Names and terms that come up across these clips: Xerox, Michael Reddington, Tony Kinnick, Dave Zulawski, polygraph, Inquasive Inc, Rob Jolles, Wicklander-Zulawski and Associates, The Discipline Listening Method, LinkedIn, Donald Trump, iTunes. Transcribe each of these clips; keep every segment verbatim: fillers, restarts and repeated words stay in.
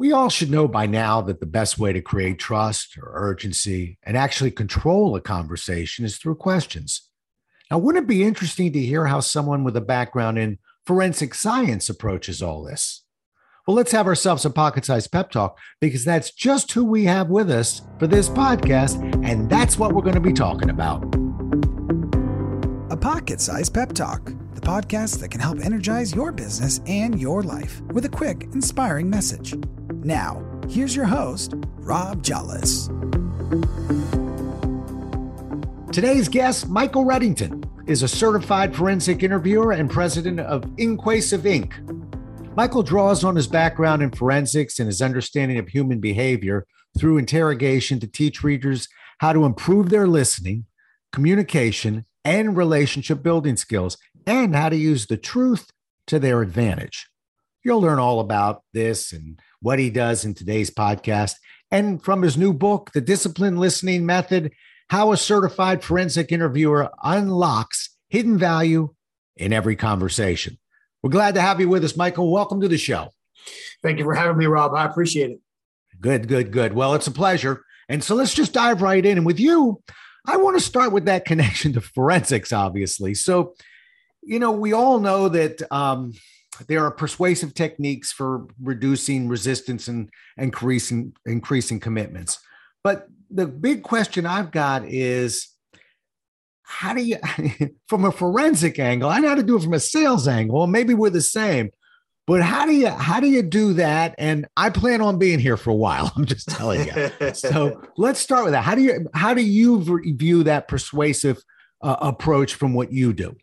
We all should know by now that the best way to create trust or urgency and actually control a conversation is through questions. Now, wouldn't it be interesting to hear how someone with a background in forensic science approaches all this? Well, let's have ourselves a pocket-sized pep talk, because that's just who we have with us for this podcast, and that's what we're going to be talking about. A pocket-sized pep talk, the podcast that can help energize your business and your life with a quick, inspiring message. Now, here's your host, Rob Jolles. Today's guest, Michael Reddington, is a certified forensic interviewer and president of Inquasive Incorporated. Michael draws on his background in forensics and his understanding of human behavior through interrogation to teach readers how to improve their listening, communication, and relationship building skills, and how to use the truth to their advantage. You'll learn all about this and what he does in today's podcast, and from his new book, The Discipline Listening Method, How a Certified Forensic Interviewer Unlocks Hidden Value in Every Conversation. We're glad to have you with us, Michael. Welcome to the show. Thank you for having me, Rob. I appreciate it. Good, good, good. Well, it's a pleasure. And so let's just dive right in. And with you, I want to start with that connection to forensics, obviously. So, you know, we all know that um, there are persuasive techniques for reducing resistance and, and increasing, increasing commitments. But the big question I've got is, how do you, from a forensic angle, I know how to do it from a sales angle, maybe we're the same, but how do you, how do you do that? And I plan on being here for a while. I'm just telling you. So let's start with that. How do you, how do you view that persuasive uh, approach from what you do?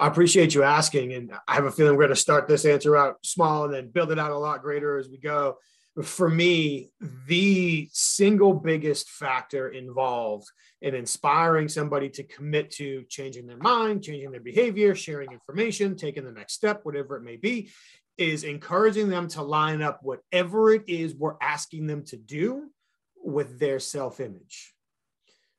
I appreciate you asking. And I have a feeling we're going to start this answer out small and then build it out a lot greater as we go. For me, the single biggest factor involved in inspiring somebody to commit to changing their mind, changing their behavior, sharing information, taking the next step, whatever it may be, is encouraging them to line up whatever it is we're asking them to do with their self-image.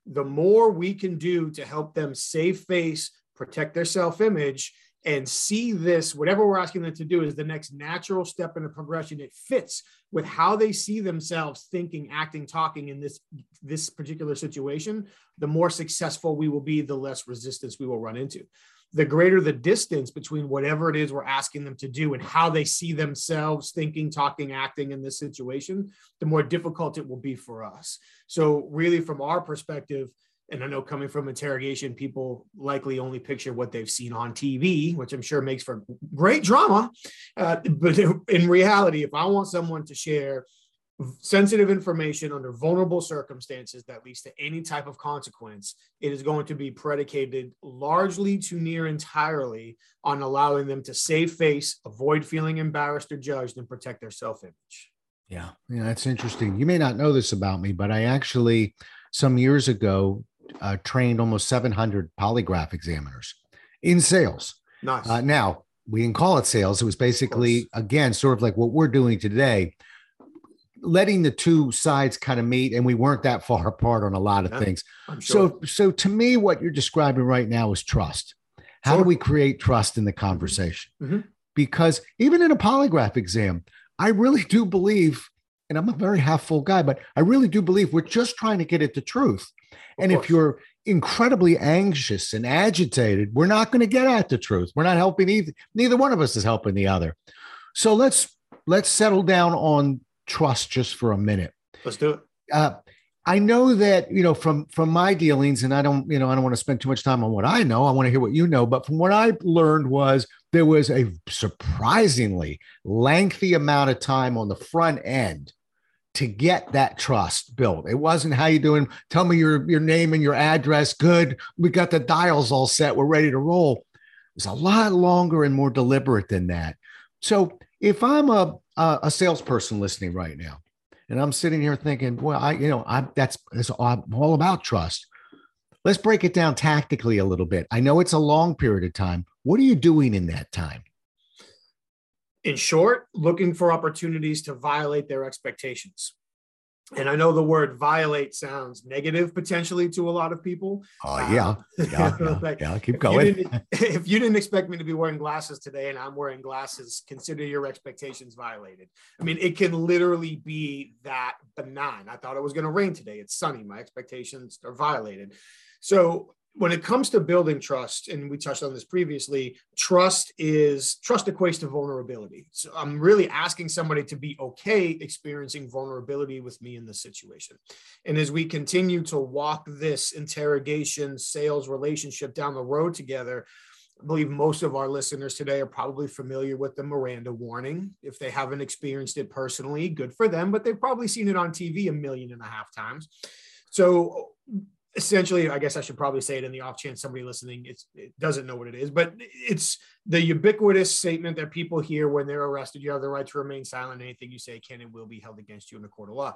The more we can do to help them save face, protect their self-image, and see this, whatever we're asking them to do is the next natural step in a progression. It fits with how they see themselves thinking, acting, talking in this, this particular situation, the more successful we will be, the less resistance we will run into. The greater the distance between whatever it is we're asking them to do and how they see themselves thinking, talking, acting in this situation, the more difficult it will be for us. So really from our perspective, and I know coming from interrogation, people likely only picture what they've seen on T V, which I'm sure makes for great drama. Uh, but in reality, if I want someone to share sensitive information under vulnerable circumstances that leads to any type of consequence, it is going to be predicated largely to near entirely on allowing them to save face, avoid feeling embarrassed or judged, and protect their self-image. Yeah, yeah, that's interesting. You may not know this about me, but I actually, some years ago, Uh, trained almost seven hundred polygraph examiners in sales. Nice. Uh, now, we didn't call it sales. It was basically, again, sort of like what we're doing today, letting the two sides kind of meet, and we weren't that far apart on a lot of yeah, things. I'm sure. So, so to me, what you're describing right now is trust. How sure. do we create trust in the conversation? Mm-hmm. Because even in a polygraph exam, I really do believe, and I'm a very half-full guy, but I really do believe we're just trying to get at the truth. And if you're incredibly anxious and agitated, we're not going to get at the truth. We're not helping either. Neither one of us is helping the other. So let's let's settle down on trust just for a minute. Let's do it. Uh, I know that, you know, from from my dealings, and I don't, you know, I don't want to spend too much time on what I know. I want to hear what you know. But from what I learned was there was a surprisingly lengthy amount of time on the front end to get that trust built. It wasn't how you doing. Tell me your, your name and your address. Good. We got the dials all set. We're ready to roll. It's a lot longer and more deliberate than that. So if I'm a, a, a salesperson listening right now, and I'm sitting here thinking, well, I, you know, I, that's, that's all, I'm all about trust. Let's break it down tactically a little bit. I know it's a long period of time. What are you doing in that time? In short, looking for opportunities to violate their expectations. And I know the word violate sounds negative potentially to a lot of people. Oh, uh, yeah. Yeah, yeah, like, yeah. Keep going. If you, if you didn't expect me to be wearing glasses today and I'm wearing glasses, consider your expectations violated. I mean, it can literally be that benign. I thought it was going to rain today. It's sunny. My expectations are violated. So when it comes to building trust, and we touched on this previously, trust is trust equates to vulnerability. So I'm really asking somebody to be okay experiencing vulnerability with me in this situation. And as we continue to walk this interrogation sales relationship down the road together, I believe most of our listeners today are probably familiar with the Miranda warning. If they haven't experienced it personally, good for them, but they've probably seen it on T V a million and a half times. So essentially, I guess I should probably say it in the off chance somebody listening it's, it doesn't know what it is, but it's the ubiquitous statement that people hear when they're arrested: you have the right to remain silent. Anything you say can and will be held against you in a court of law.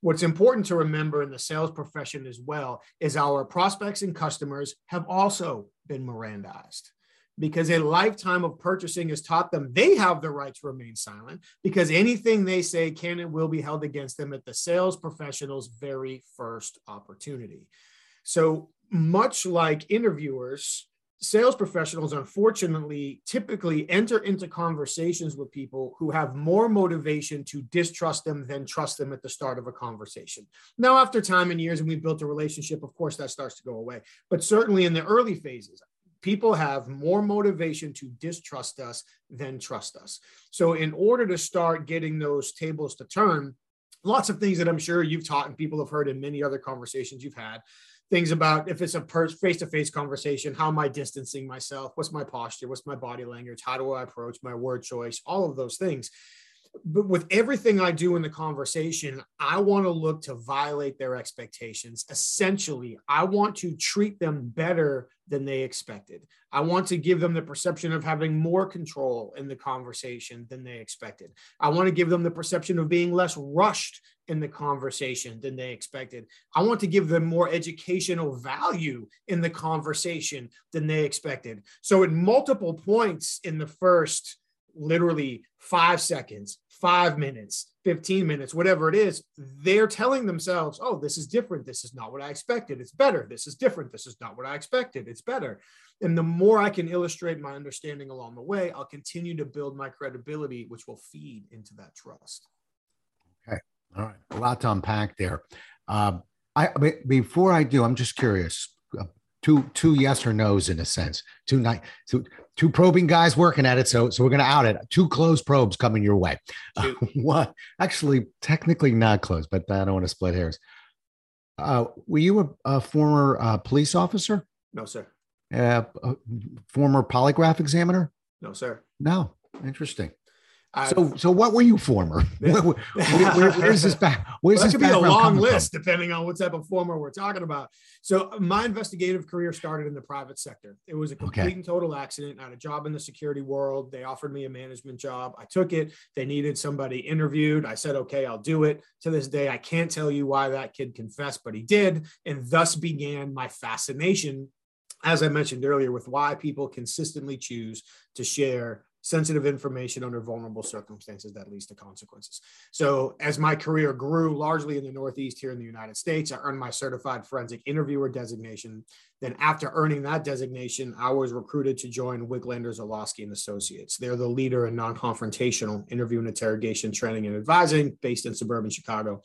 What's important to remember in the sales profession as well is our prospects and customers have also been Mirandized, because a lifetime of purchasing has taught them they have the right to remain silent, because anything they say can and will be held against them at the sales professional's very first opportunity. So much like interviewers, sales professionals, unfortunately, typically enter into conversations with people who have more motivation to distrust them than trust them at the start of a conversation. Now, after time and years, and we've built a relationship, of course, that starts to go away. But certainly in the early phases, people have more motivation to distrust us than trust us. So in order to start getting those tables to turn, lots of things that I'm sure you've taught and people have heard in many other conversations you've had, things about if it's a per- face-to-face conversation, how am I distancing myself? What's my posture? What's my body language? How do I approach my word choice? All of those things. But with everything I do in the conversation, I want to look to violate their expectations. Essentially, I want to treat them better than they expected. I want to give them the perception of having more control in the conversation than they expected. I want to give them the perception of being less rushed in the conversation than they expected. I want to give them more educational value in the conversation than they expected. So at multiple points in the first literally five seconds, five minutes, fifteen minutes, whatever it is, they're telling themselves, oh, this is different. This is not what I expected. It's better. This is different. This is not what I expected. It's better. And the more I can illustrate my understanding along the way, I'll continue to build my credibility, which will feed into that trust. Okay. All right. A lot to unpack there. Uh, I, before I do, I'm just curious, uh, two, two yes or no's in a sense, two night, two, Two probing guys working at it, so so we're going to out it. Two closed probes coming your way. Uh, what? Actually, technically not closed, but I don't want to split hairs. Uh, were you a, a former uh, police officer? No, sir. Uh, a former polygraph examiner? No, sir. No. Interesting. I've, so so what were you former? where, where, where, where's this back? Where's well, that this could be a long list from, depending on what type of former we're talking about. So my investigative career started in the private sector. It was a complete okay. and total accident. I had a job in the security world. They offered me a management job. I took it. They needed somebody interviewed. I said, okay, I'll do it. To this day, I can't tell you why that kid confessed, but he did. And thus began my fascination, as I mentioned earlier, with why people consistently choose to share sensitive information under vulnerable circumstances that leads to consequences. So as my career grew largely in the Northeast here in the United States, I earned my certified forensic interviewer designation. Then after earning that designation, I was recruited to join Wicklander-Zulawski and Associates. They're the leader in non-confrontational interview and interrogation training and advising based in suburban Chicago.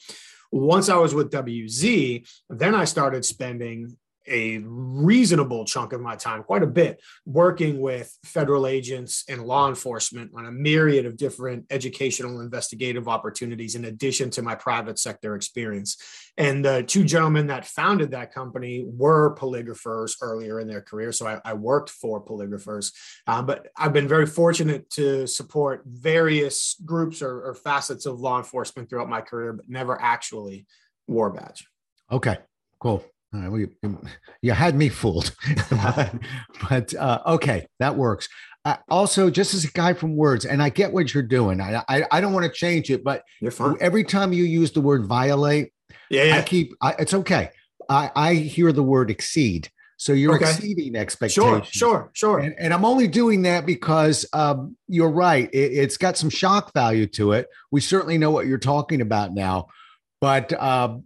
Once I was with W Z, then I started spending a reasonable chunk of my time, quite a bit, working with federal agents and law enforcement on a myriad of different educational investigative opportunities in addition to my private sector experience. And the two gentlemen that founded that company were polygraphers earlier in their career. So I, I worked for polygraphers, uh, but I've been very fortunate to support various groups or, or facets of law enforcement throughout my career, but never actually wore a badge. Okay, cool. All right, well, you had me fooled, but, but uh, okay, that works. Uh, also, just as a guy from words, and I get what you're doing. I I, I don't want to change it, but every time you use the word violate, yeah, yeah. I keep I, it's okay. I, I hear the word exceed, so you're okay. exceeding expectations. Sure, sure, sure. And, and I'm only doing that because um, you're right. It, it's got some shock value to it. We certainly know what you're talking about now. But, uh,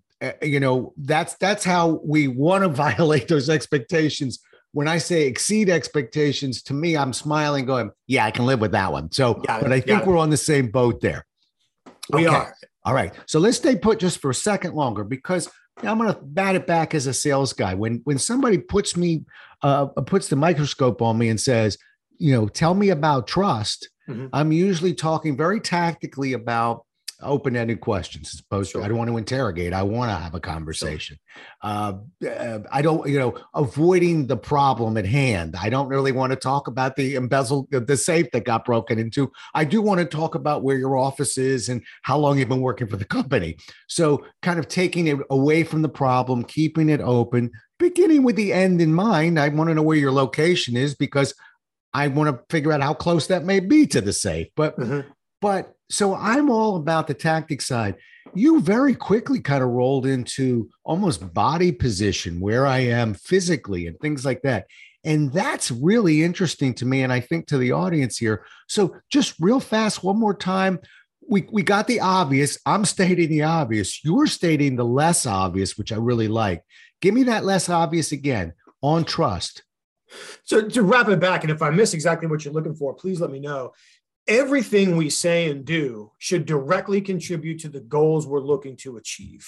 you know, that's that's how we want to violate those expectations. When I say exceed expectations, to me, I'm smiling going, yeah, I can live with that one. So, but I think we're on the same boat there. We okay. are. All right. So let's stay put just for a second longer, because I'm going to bat it back as a sales guy. When when somebody puts me, uh, puts the microscope on me and says, you know, tell me about trust, mm-hmm. I'm usually talking very tactically about open-ended questions, as opposed sure. to I don't want to interrogate. I want to have a conversation. Sure. Uh, I don't, you know, avoiding the problem at hand. I don't really want to talk about the embezzled, the safe that got broken into. I do want to talk about where your office is and how long you've been working for the company. So kind of taking it away from the problem, keeping it open, beginning with the end in mind. I want to know where your location is, because I want to figure out how close that may be to the safe. But, mm-hmm. but, So I'm all about the tactic side. You very quickly kind of rolled into almost body position, where I am physically and things like that. And that's really interesting to me, and I think to the audience here. So just real fast, one more time. We, we got the obvious. I'm stating the obvious. You're stating the less obvious, which I really like. Give me that less obvious again on trust. So to wrap it back, and if I miss exactly what you're looking for, please let me know. Everything we say and do should directly contribute to the goals we're looking to achieve.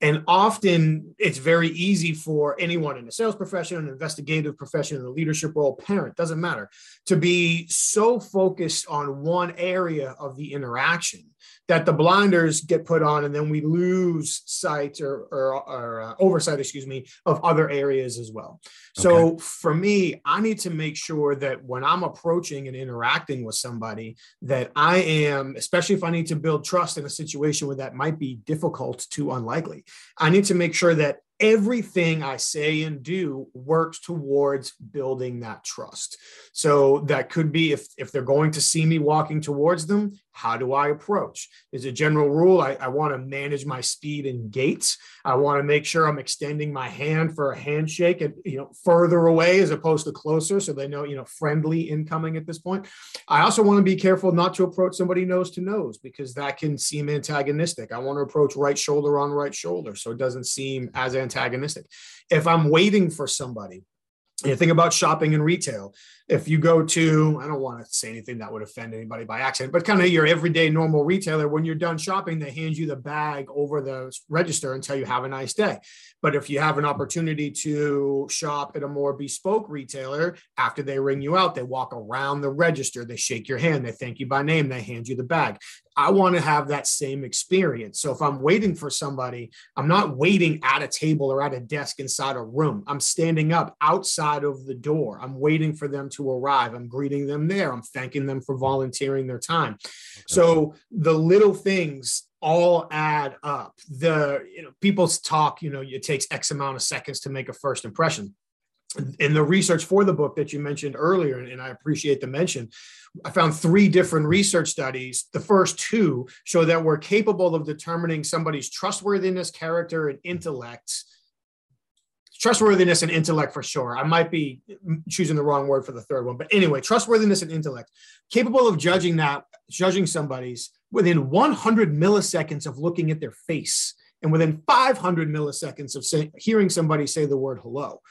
And often it's very easy for anyone in a sales profession, an investigative profession, in a leadership role, parent, doesn't matter, to be so focused on one area of the interaction that the blinders get put on, and then we lose sight or, or, or uh, oversight, excuse me, of other areas as well. Okay. So for me, I need to make sure that when I'm approaching and interacting with somebody, that I am, especially if I need to build trust in a situation where that might be difficult to unlikely, I need to make sure that everything I say and do works towards building that trust. So that could be if, if they're going to see me walking towards them, how do I approach? As a general rule, I, I want to manage my speed and gait. I want to make sure I'm extending my hand for a handshake and, you know, further away as opposed to closer, so they know, you know, friendly incoming at this point. I also want to be careful not to approach somebody nose to nose, because that can seem antagonistic. I want to approach right shoulder on right shoulder, so it doesn't seem as antagonistic. antagonistic. If I'm waiting for somebody, you think about shopping and retail. If you go to, I don't want to say anything that would offend anybody by accident, but kind of your everyday normal retailer, when you're done shopping, they hand you the bag over the register and tell you, have a nice day. But if you have an opportunity to shop at a more bespoke retailer, after they ring you out, they walk around the register, they shake your hand, they thank you by name, they hand you the bag. I want to have that same experience. So if I'm waiting for somebody, I'm not waiting at a table or at a desk inside a room. I'm standing up outside of the door. I'm waiting for them to arrive. I'm greeting them there. I'm thanking them for volunteering their time. Okay. So the little things all add up. The, you know, people's talk, you know, it takes X amount of seconds to make a first impression. In the research for the book that you mentioned earlier, and I appreciate the mention, I found three different research studies. The first two show that we're capable of determining somebody's trustworthiness, character, and intellect. Trustworthiness and intellect for sure. I might be choosing the wrong word for the third one, but anyway, trustworthiness and intellect. Capable of judging that, judging somebody's within one hundred milliseconds of looking at their face, and within five hundred milliseconds of say, hearing somebody say the word hello.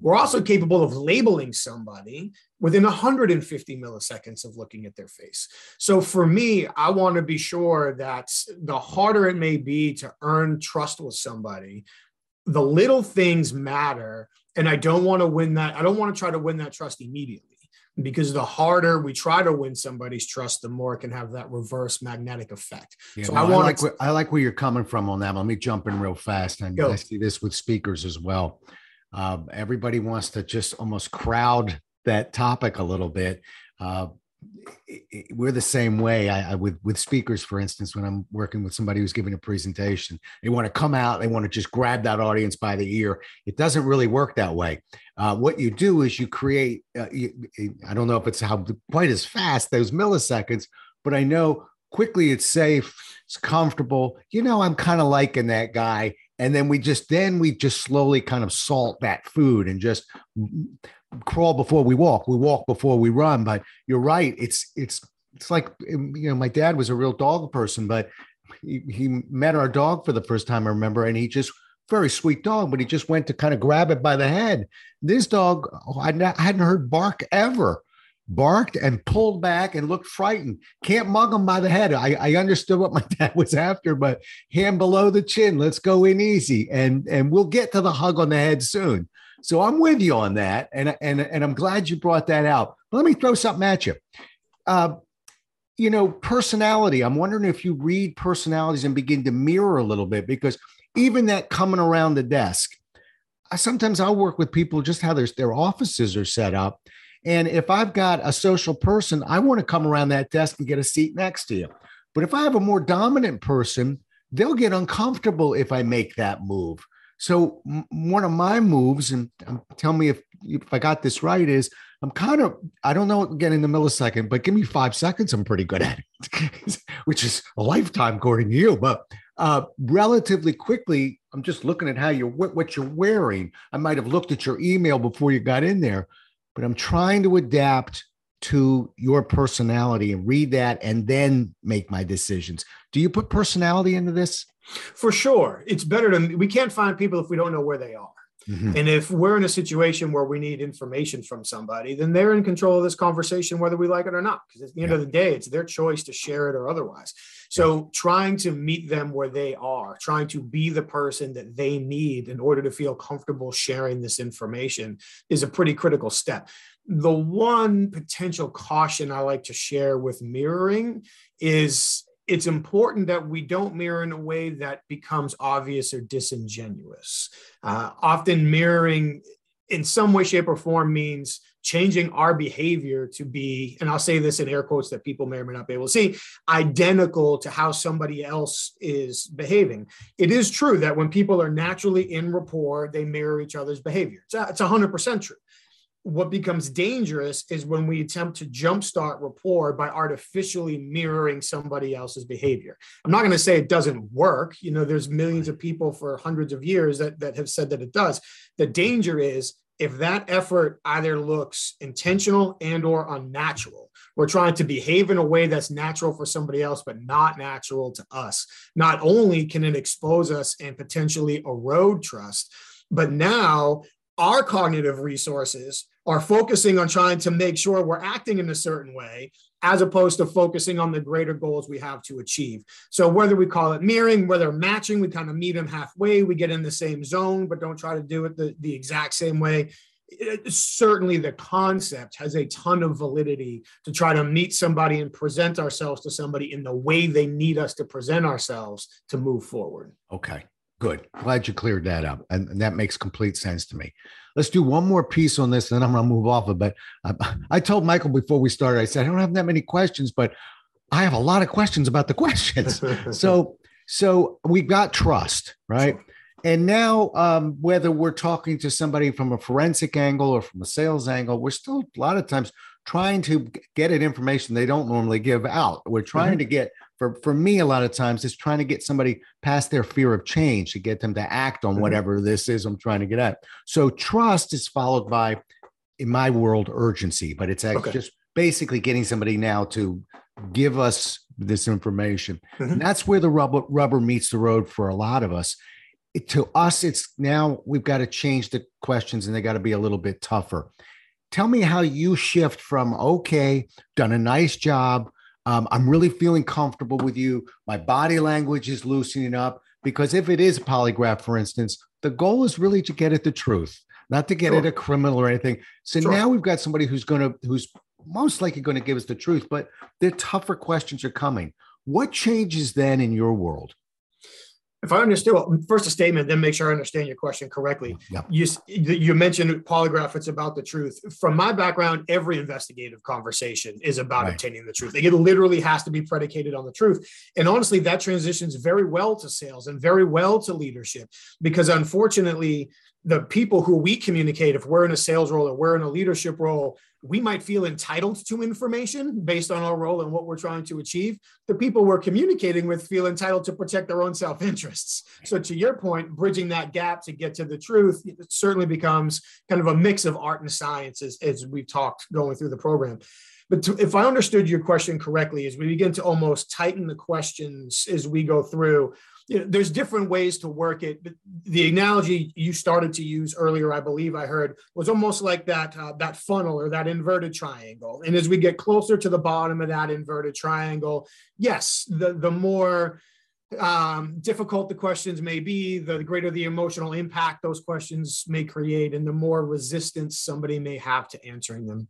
We're also capable of labeling somebody within one hundred fifty milliseconds of looking at their face. So for me, I want to be sure that the harder it may be to earn trust with somebody, the little things matter. And I don't want to win that. I don't want to try to win that trust immediately, because the harder we try to win somebody's trust, the more it can have that reverse magnetic effect. Yeah, so no, I, want I, like to- where, I like where you're coming from on that. Let me jump in real fast. And I see this with speakers as well. Uh, everybody wants to just almost crowd that topic a little bit. Uh, it, it, we're the same way. I, I with with speakers, for instance, when I'm working with somebody who's giving a presentation, they want to come out. They want to just grab that audience by the ear. It doesn't really work that way. Uh, what you do is you create. Uh, you, I don't know if it's how quite as fast those milliseconds, but I know quickly it's safe, it's comfortable. You know, I'm kind of liking that guy. And then we just then we just slowly kind of salt that food and just crawl before we walk. We walk before we run. But you're right. It's it's it's like, you know, my dad was a real dog person, but he, he met our dog for the first time, I remember, and he just, very sweet dog, but he just went to kind of grab it by the head. This dog, oh, I hadn't heard bark ever, barked and pulled back and looked frightened. Can't mug him by the head. I, I understood what my dad was after, but hand below the chin, let's go in easy. And, and we'll get to the hug on the head soon. So I'm with you on that. And, and, and I'm glad you brought that out. But let me throw something at you. Uh, you know, personality. I'm wondering if you read personalities and begin to mirror a little bit, because even that coming around the desk, I, sometimes I'll work with people just how their, their offices are set up. And if I've got a social person, I want to come around that desk and get a seat next to you. But if I have a more dominant person, they'll get uncomfortable if I make that move. So m- one of my moves, and um, tell me if, if I got this right, is I'm kind of, I don't know, again, in the millisecond, but give me five seconds. I'm pretty good at it, which is a lifetime according to you. But Uh, relatively quickly, I'm just looking at how you're, what, what you're wearing. I might have looked at your email before you got in there, but I'm trying to adapt to your personality and read that and then make my decisions. Do you put personality into this? For sure. It's better to, we can't find people if we don't know where they are. Mm-hmm. And if we're in a situation where we need information from somebody, then they're in control of this conversation, whether we like it or not, because at the end yeah. of the day, it's their choice to share it or otherwise. So yeah. trying to meet them where they are, trying to be the person that they need in order to feel comfortable sharing this information is a pretty critical step. The one potential caution I like to share with mirroring is it's important that we don't mirror in a way that becomes obvious or disingenuous. Uh, often mirroring in some way, shape, or form means changing our behavior to be, and I'll say this in air quotes that people may or may not be able to see, identical to how somebody else is behaving. It is true that when people are naturally in rapport, they mirror each other's behavior. It's, it's one hundred percent true. What becomes dangerous is when we attempt to jumpstart rapport by artificially mirroring somebody else's behavior. I'm not going to say it doesn't work. You know, there's millions of people for hundreds of years that, that have said that it does. The danger is if that effort either looks intentional and or unnatural. We're trying to behave in a way that's natural for somebody else, but not natural to us. Not only can it expose us and potentially erode trust, but now our cognitive resources are focusing on trying to make sure we're acting in a certain way, as opposed to focusing on the greater goals we have to achieve. So whether we call it mirroring, whether matching, we kind of meet them halfway, we get in the same zone, but don't try to do it the, the exact same way. It, certainly the concept has a ton of validity to try to meet somebody and present ourselves to somebody in the way they need us to present ourselves to move forward. Okay. Good. Glad you cleared that up. And, and that makes complete sense to me. Let's do one more piece on this, and then I'm going to move off of it. But I, I told Michael before we started, I said, I don't have that many questions, but I have a lot of questions about the questions. so, so we've got trust, right? Sure. And now, um, whether we're talking to somebody from a forensic angle or from a sales angle, we're still a lot of times trying to get at information they don't normally give out. We're trying mm-hmm. to get For, for me, a lot of times it's trying to get somebody past their fear of change to get them to act on whatever this is I'm trying to get at. So trust is followed by, in my world, urgency, but it's actually okay. just basically getting somebody now to give us this information. Mm-hmm. And that's where the rubber, rubber meets the road for a lot of us. It, to us, it's now we've got to change the questions and they got to be a little bit tougher. Tell me how you shift from, okay, done a nice job. Um, I'm really feeling comfortable with you. My body language is loosening up, because if it is a polygraph, for instance, the goal is really to get at the truth, not to get sure. at a criminal or anything. So sure. now we've got somebody who's going to, who's most likely going to give us the truth, but the tougher questions are coming. What changes then in your world? If I understand, well, first a statement, then make sure I understand your question correctly. Yep. You, you mentioned polygraph, it's about the truth. From my background, every investigative conversation is about right. obtaining the truth. Like it literally has to be predicated on the truth. And honestly, that transitions very well to sales and very well to leadership, because unfortunately, the people who we communicate, if we're in a sales role or we're in a leadership role, we might feel entitled to information based on our role and what we're trying to achieve. The people we're communicating with feel entitled to protect their own self-interests. So to your point, bridging that gap to get to the truth certainly becomes kind of a mix of art and science as, as we've talked going through the program. But to, if I understood your question correctly, as we begin to almost tighten the questions as we go through, you know, there's different ways to work it. But the analogy you started to use earlier, I believe I heard, was almost like that, uh, that funnel or that inverted triangle. And as we get closer to the bottom of that inverted triangle, yes, the, the more um, difficult the questions may be, the greater the emotional impact those questions may create, and the more resistance somebody may have to answering them.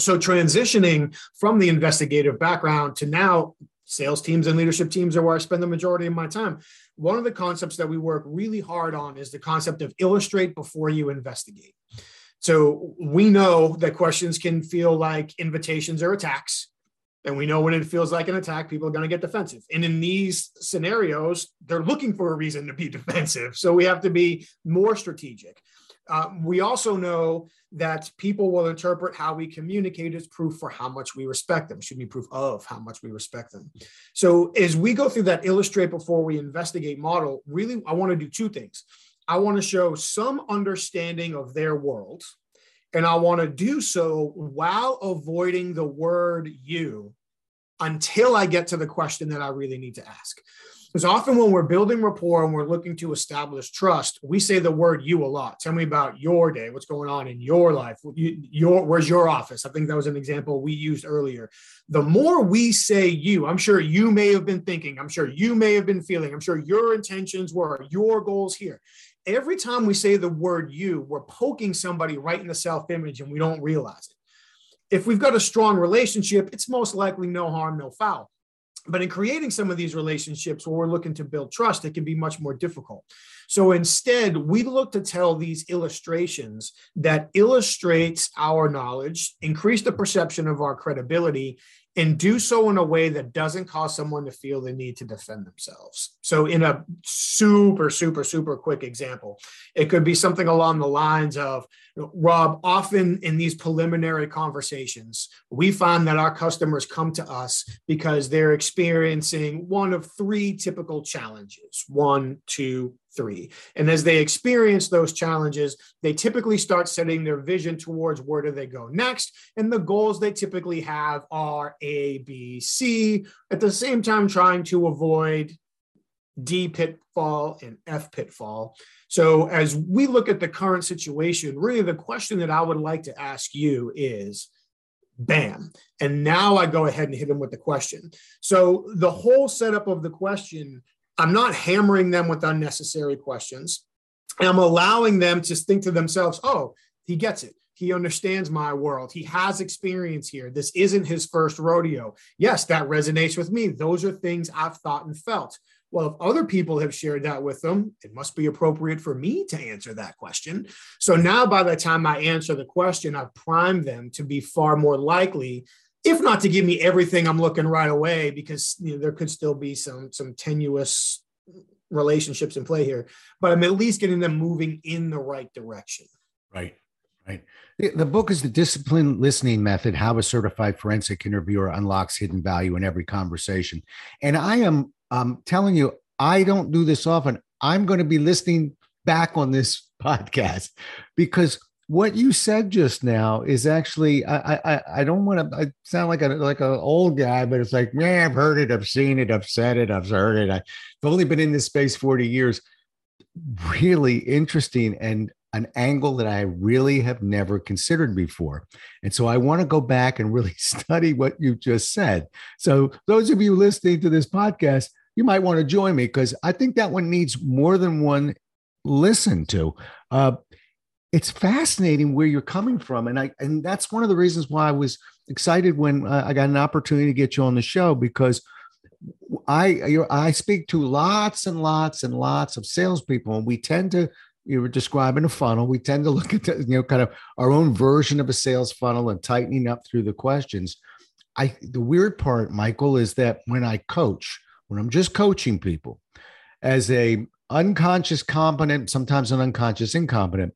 So transitioning from the investigative background to now sales teams and leadership teams are where I spend the majority of my time. One of the concepts that we work really hard on is the concept of illustrate before you investigate. So we know that questions can feel like invitations or attacks. And we know when it feels like an attack, people are going to get defensive. And in these scenarios, they're looking for a reason to be defensive. So we have to be more strategic. Uh, we also know that people will interpret how we communicate as proof for how much we respect them, should be proof of how much we respect them. So as we go through that illustrate before we investigate model, really, I want to do two things. I want to show some understanding of their world, and I want to do so while avoiding the word you until I get to the question that I really need to ask. Because often when we're building rapport and we're looking to establish trust, we say the word you a lot. Tell me about your day, what's going on in your life, your, where's your office? I think that was an example we used earlier. The more we say you, I'm sure you may have been thinking, I'm sure you may have been feeling, I'm sure your intentions were, your goals here. Every time we say the word you, we're poking somebody right in the self-image and we don't realize it. If we've got a strong relationship, it's most likely no harm, no foul. But in creating some of these relationships where we're looking to build trust, it can be much more difficult. So instead, we look to tell these illustrations that illustrates our knowledge, increase the perception of our credibility, and do so in a way that doesn't cause someone to feel the need to defend themselves. So in a super, super, super quick example, it could be something along the lines of, Rob, often in these preliminary conversations, we find that our customers come to us because they're experiencing one of three typical challenges, one, two, three. And as they experience those challenges, they typically start setting their vision towards where do they go next. And the goals they typically have are A, B, C, at the same time trying to avoid D pitfall and F pitfall. So as we look at the current situation, really the question that I would like to ask you is, bam. And now I go ahead and hit them with the question. So the whole setup of the question, I'm not hammering them with unnecessary questions. I'm allowing them to think to themselves, oh, he gets it. He understands my world. He has experience here. This isn't his first rodeo. Yes, that resonates with me. Those are things I've thought and felt. Well, if other people have shared that with them, it must be appropriate for me to answer that question. So now by the time I answer the question, I've primed them to be far more likely, if not to give me everything I'm looking right away, because you know, there could still be some, some tenuous relationships in play here, but I'm at least getting them moving in the right direction. Right, right. The, the book is The Discipline Listening Method, How a Certified Forensic Interviewer Unlocks Hidden Value in Every Conversation. And I am I'm telling you, I don't do this often. I'm going to be listening back on this podcast because what you said just now is actually, I I, I don't want to I sound like a like an old guy, but it's like, man, I've heard it, I've seen it, I've said it, I've heard it. I've only been in this space forty years. Really interesting and an angle that I really have never considered before. And so I want to go back and really study what you just said. So those of you listening to this podcast, you might want to join me because I think that one needs more than one listen to. Uh, it's fascinating where you're coming from. And I and that's one of the reasons why I was excited when uh, I got an opportunity to get you on the show, because I, you know, I speak to lots and lots and lots of salespeople, and we tend to, you were describing a funnel, we tend to look at, you know, kind of our own version of a sales funnel and tightening up through the questions. I the weird part, Michael, is that when I coach, when I'm just coaching people as a unconscious competent, sometimes an unconscious incompetent,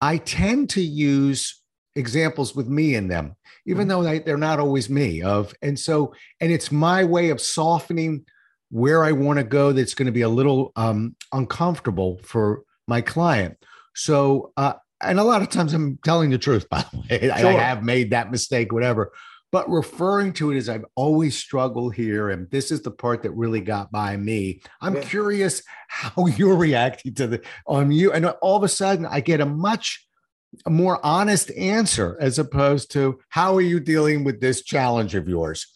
I tend to use examples with me in them, even mm-hmm. though they, they're not always me of. And so, and it's my way of softening where I want to go. That's going to be a little um, uncomfortable for my client. So, uh, and a lot of times I'm telling the truth, by the way, sure. I have made that mistake, whatever. but referring to it as I've always struggled here, and this is the part that really got by me. I'm yeah. curious how you're reacting to the on you. And all of a sudden I get a much more honest answer as opposed to how are you dealing with this challenge of yours?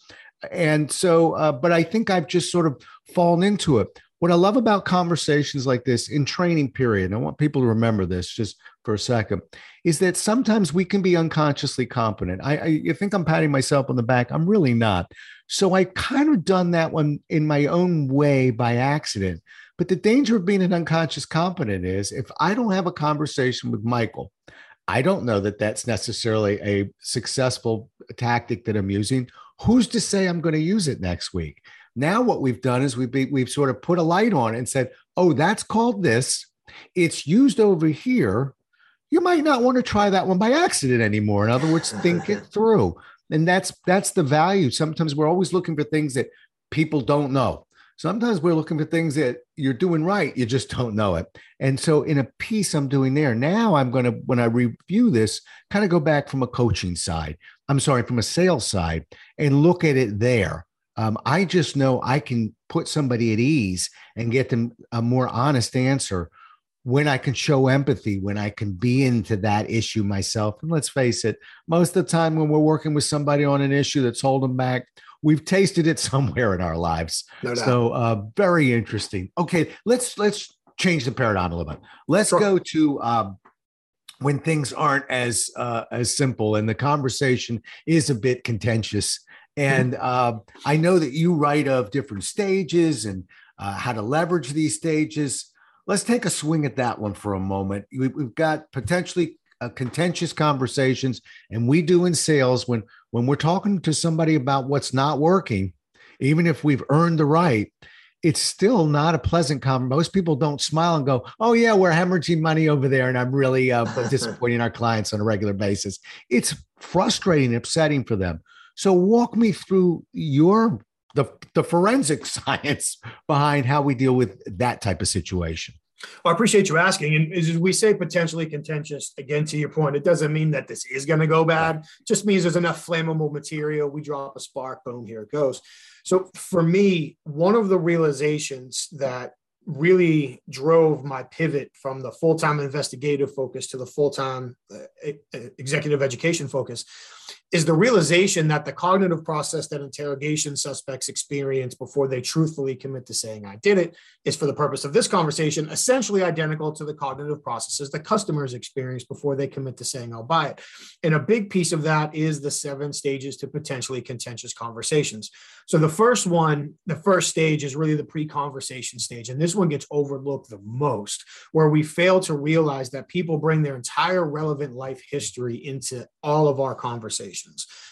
And so, uh, but I think I've just sort of fallen into it. What I love about conversations like this in training period, and I want people to remember this just for a second, is that sometimes we can be unconsciously competent. I, I you think I'm patting myself on the back. I'm really not. So I kind of done that one in my own way by accident. But the danger of being an unconscious competent is if I don't have a conversation with Michael, I don't know that that's necessarily a successful tactic that I'm using. Who's to say I'm going to use it next week? Now what we've done is we've, be, we've sort of put a light on it and said, oh, that's called this. It's used over here. You might not want to try that one by accident anymore. In other words, think it through. And that's that's the value. Sometimes we're always looking for things that people don't know. Sometimes we're looking for things that you're doing right. You just don't know it. And so in a piece I'm doing there, now I'm going to, when I review this, kind of go back from a coaching side. I'm sorry, from a sales side and look at it there. Um, I just know I can put somebody at ease and get them a more honest answer when I can show empathy, when I can be into that issue myself. And let's face it, most of the time when we're working with somebody on an issue that's holding back, we've tasted it somewhere in our lives. No doubt. So uh, very interesting. Okay, let's let's change the paradigm a little bit. Let's sure. go to um, when things aren't as uh, as simple and the conversation is a bit contentious. And uh, I know that you write of different stages and uh, how to leverage these stages. Let's take a swing at that one for a moment. We, we've got potentially uh, contentious conversations, and we do in sales when, when we're talking to somebody about what's not working, even if we've earned the right, it's still not a pleasant conversation. Most people don't smile and go, oh, yeah, we're hemorrhaging money over there, and I'm really uh, disappointing our clients on a regular basis. It's frustrating, upsetting for them. So walk me through your the, the forensic science behind how we deal with that type of situation. Well, I appreciate you asking. And as we say potentially contentious, again, to your point, it doesn't mean that this is going to go bad. It just means there's enough flammable material. We drop a spark, boom, here it goes. So for me, one of the realizations that really drove my pivot from the full-time investigative focus to the full-time uh, executive education focus is the realization that the cognitive process that interrogation suspects experience before they truthfully commit to saying, I did it, is for the purpose of this conversation, essentially identical to the cognitive processes that customers experience before they commit to saying, I'll buy it. And a big piece of that is the seven stages to potentially contentious conversations. So the first one, the first stage is really the pre-conversation stage. And this one gets overlooked the most, where we fail to realize that people bring their entire relevant life history into all of our conversations.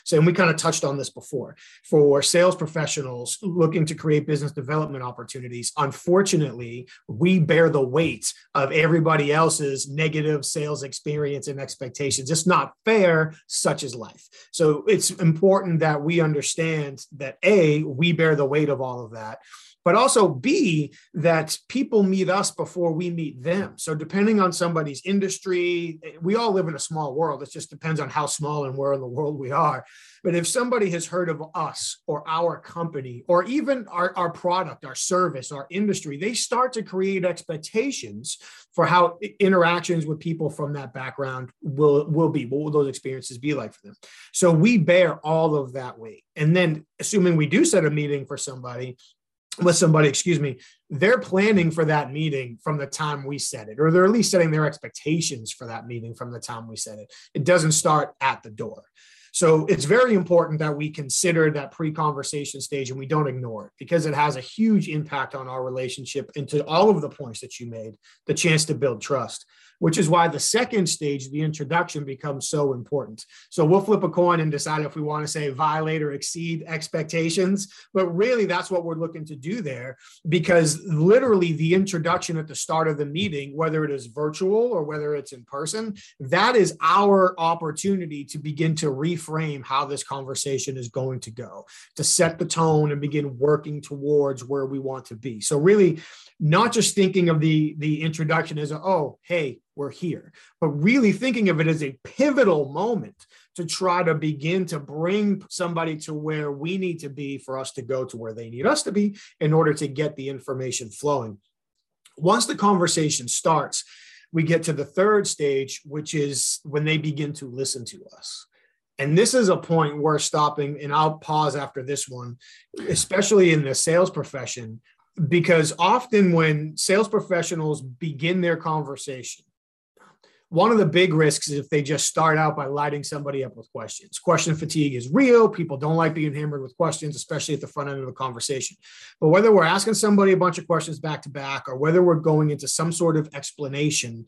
So, and we kind of touched on this before, for sales professionals looking to create business development opportunities. Unfortunately, we bear the weight of everybody else's negative sales experience and expectations. It's not fair, such is life. So it's important that we understand that A, we bear the weight of all of that, but also B, that people meet us before we meet them. So depending on somebody's industry, we all live in a small world. It just depends on how small and where in the world we are. But if somebody has heard of us or our company, or even our, our product, our service, our industry, they start to create expectations for how interactions with people from that background will, will be, what will those experiences be like for them? So we bear all of that weight. And then assuming we do set a meeting for somebody, with somebody, excuse me, they're planning for that meeting from the time we set it, or they're at least setting their expectations for that meeting from the time we set it. It doesn't start at the door. So it's very important that we consider that pre-conversation stage and we don't ignore it, because it has a huge impact on our relationship and to all of the points that you made, the chance to build trust, which is why the second stage, the introduction, becomes so important. So we'll flip a coin and decide if we want to say violate or exceed expectations, but really that's what we're looking to do there, because literally the introduction at the start of the meeting, whether it is virtual or whether it's in person, that is our opportunity to begin to reframe how this conversation is going to go, to set the tone and begin working towards where we want to be. So really not just thinking of the, the introduction as, a, oh, hey, we're here. But really thinking of it as a pivotal moment to try to begin to bring somebody to where we need to be for us to go to where they need us to be in order to get the information flowing. Once the conversation starts, we get to the third stage, which is when they begin to listen to us. And this is a point worth stopping, and I'll pause after this one, especially in the sales profession, because often when sales professionals begin their conversation, one of the big risks is if they just start out by lighting somebody up with questions. Question fatigue is real. People don't like being hammered with questions, especially at the front end of a conversation. But whether we're asking somebody a bunch of questions back to back or whether we're going into some sort of explanation,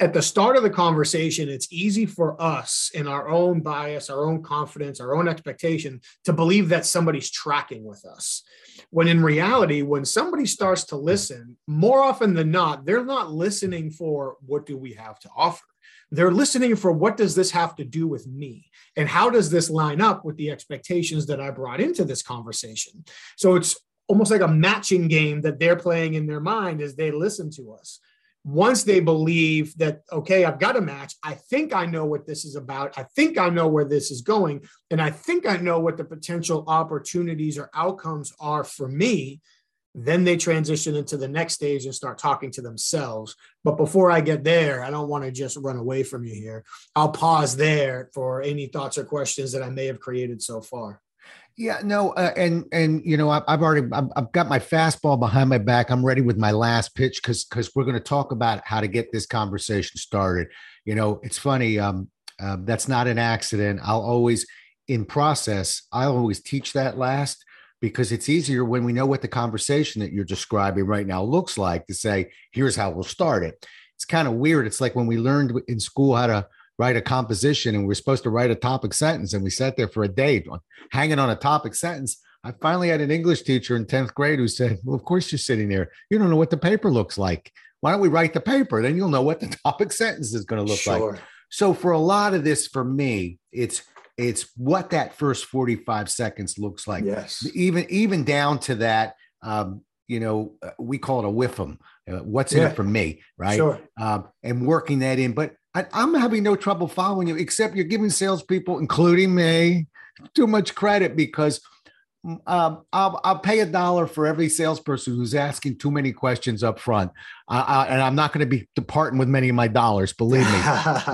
at the start of the conversation, it's easy for us in our own bias, our own confidence, our own expectation to believe that somebody's tracking with us. When in reality, when somebody starts to listen, more often than not, they're not listening for what do we have to offer? They're listening for what does this have to do with me? And how does this line up with the expectations that I brought into this conversation? So it's almost like a matching game that they're playing in their mind as they listen to us. Once they believe that, okay, I've got a match, I think I know what this is about, I think I know where this is going, and I think I know what the potential opportunities or outcomes are for me, then they transition into the next stage and start talking to themselves. But before I get there, I don't want to just run away from you here. I'll pause there for any thoughts or questions that I may have created so far. Yeah, no. Uh, and, and, you know, I, I've already, I've, I've got my fastball behind my back. I'm ready with my last pitch because, because we're going to talk about how to get this conversation started. You know, it's funny. Um, uh, that's not an accident. I'll always in process. I'll always teach that last because it's easier when we know what the conversation that you're describing right now looks like to say, here's how we'll start it. It's kind of weird. It's like when we learned in school how to write a composition and we're supposed to write a topic sentence. And we sat there for a day hanging on a topic sentence. I finally had an English teacher in tenth grade who said, well, of course you're sitting there. You don't know what the paper looks like. Why don't we write the paper? Then you'll know what the topic sentence is going to look sure. like. So for a lot of this, for me, it's, it's what that first forty-five seconds looks like. Yes. Even, even down to that, um, you know, we call it a whiffum. Uh, what's yeah. in it for me, right? Sure. Um, and working that in, but I, I'm having no trouble following you, except you're giving salespeople, including me, too much credit because um, I'll, I'll pay a dollar for every salesperson who's asking too many questions up front. I, I, and I'm not going to be departing with many of my dollars, believe me.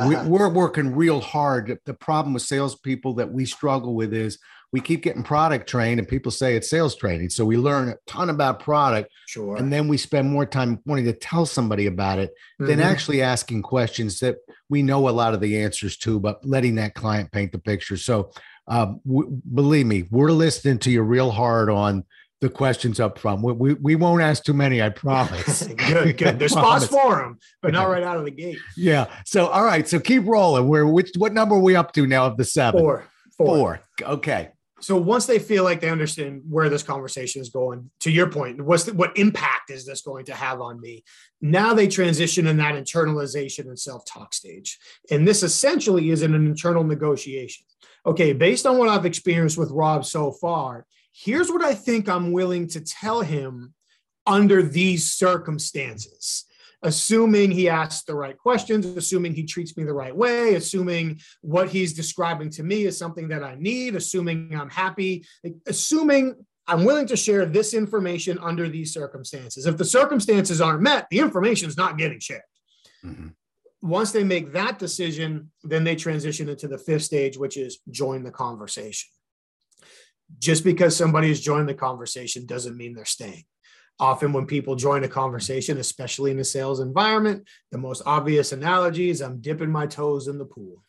we, we're working real hard. The problem with salespeople that we struggle with is we keep getting product trained and people say it's sales training. So we learn a ton about product sure. and then we spend more time wanting to tell somebody about it mm-hmm. than actually asking questions that we know a lot of the answers to, but letting that client paint the picture. So uh, w- believe me, we're listening to you real hard on the questions up front. We, we, we won't ask too many, I promise. Good, good. There's spots for them, but not right out of the gate. Yeah. So, all right. So keep rolling. We're, which, what number are we up to now of the seven? Four. Four. Four. Okay. So once they feel like they understand where this conversation is going, to your point, what's the, what impact is this going to have on me? Now they transition in that internalization and self-talk stage. And this essentially is an internal negotiation. Okay, based on what I've experienced with Rob so far, here's what I think I'm willing to tell him under these circumstances. Assuming he asks the right questions, assuming he treats me the right way, assuming what he's describing to me is something that I need, assuming I'm happy, assuming I'm willing to share this information under these circumstances. If the circumstances aren't met, the information is not getting shared. Mm-hmm. Once they make that decision, then they transition into the fifth stage, which is join the conversation. Just because somebody has joined the conversation doesn't mean they're staying. Often when people join a conversation, especially in a sales environment, the most obvious analogy is I'm dipping my toes in the pool.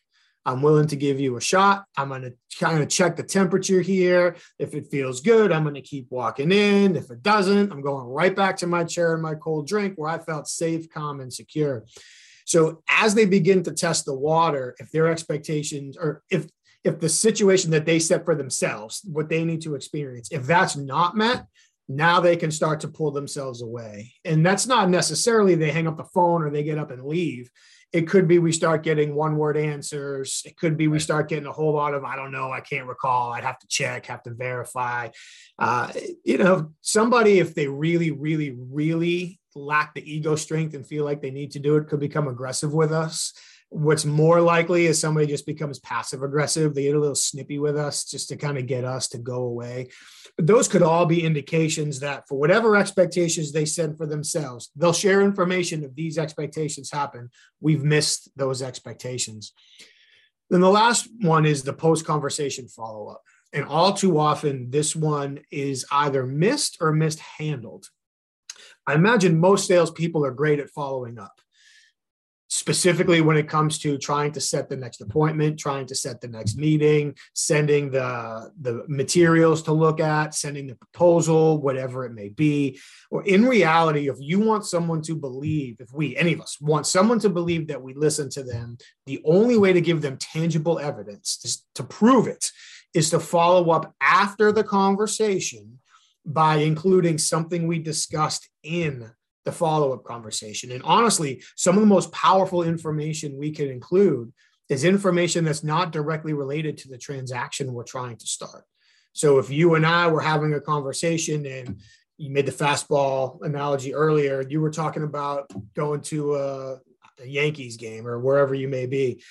I'm willing to give you a shot. I'm going to kind of check the temperature here. If it feels good, I'm going to keep walking in. If it doesn't, I'm going right back to my chair and my cold drink where I felt safe, calm, and secure. So as they begin to test the water, if their expectations or if if the situation that they set for themselves, what they need to experience, if that's not met, now they can start to pull themselves away. And that's not necessarily they hang up the phone or they get up and leave. It could be we start getting one-word answers. It could be we start getting a whole lot of, I don't know, I can't recall, I'd have to check, have to verify. Uh, you know, somebody, if they really, really, really lack the ego strength and feel like they need to do it could become aggressive with us. What's more likely is somebody just becomes passive aggressive. They get a little snippy with us just to kind of get us to go away. But those could all be indications that for whatever expectations they set for themselves, they'll share information if these expectations happen. We've missed those expectations. Then the last one is the post-conversation follow-up. And all too often, this one is either missed or mishandled. I imagine most salespeople are great at following up, specifically when it comes to trying to set the next appointment, trying to set the next meeting, sending the, the materials to look at, sending the proposal, whatever it may be. Or in reality, if you want someone to believe, if we, any of us, want someone to believe that we listen to them, the only way to give them tangible evidence is to prove it is to follow up after the conversation by including something we discussed in the follow-up conversation. And honestly, some of the most powerful information we can include is information that's not directly related to the transaction we're trying to start. So if you and I were having a conversation and you made the fastball analogy earlier, you were talking about going to a, a Yankees game or wherever you may be,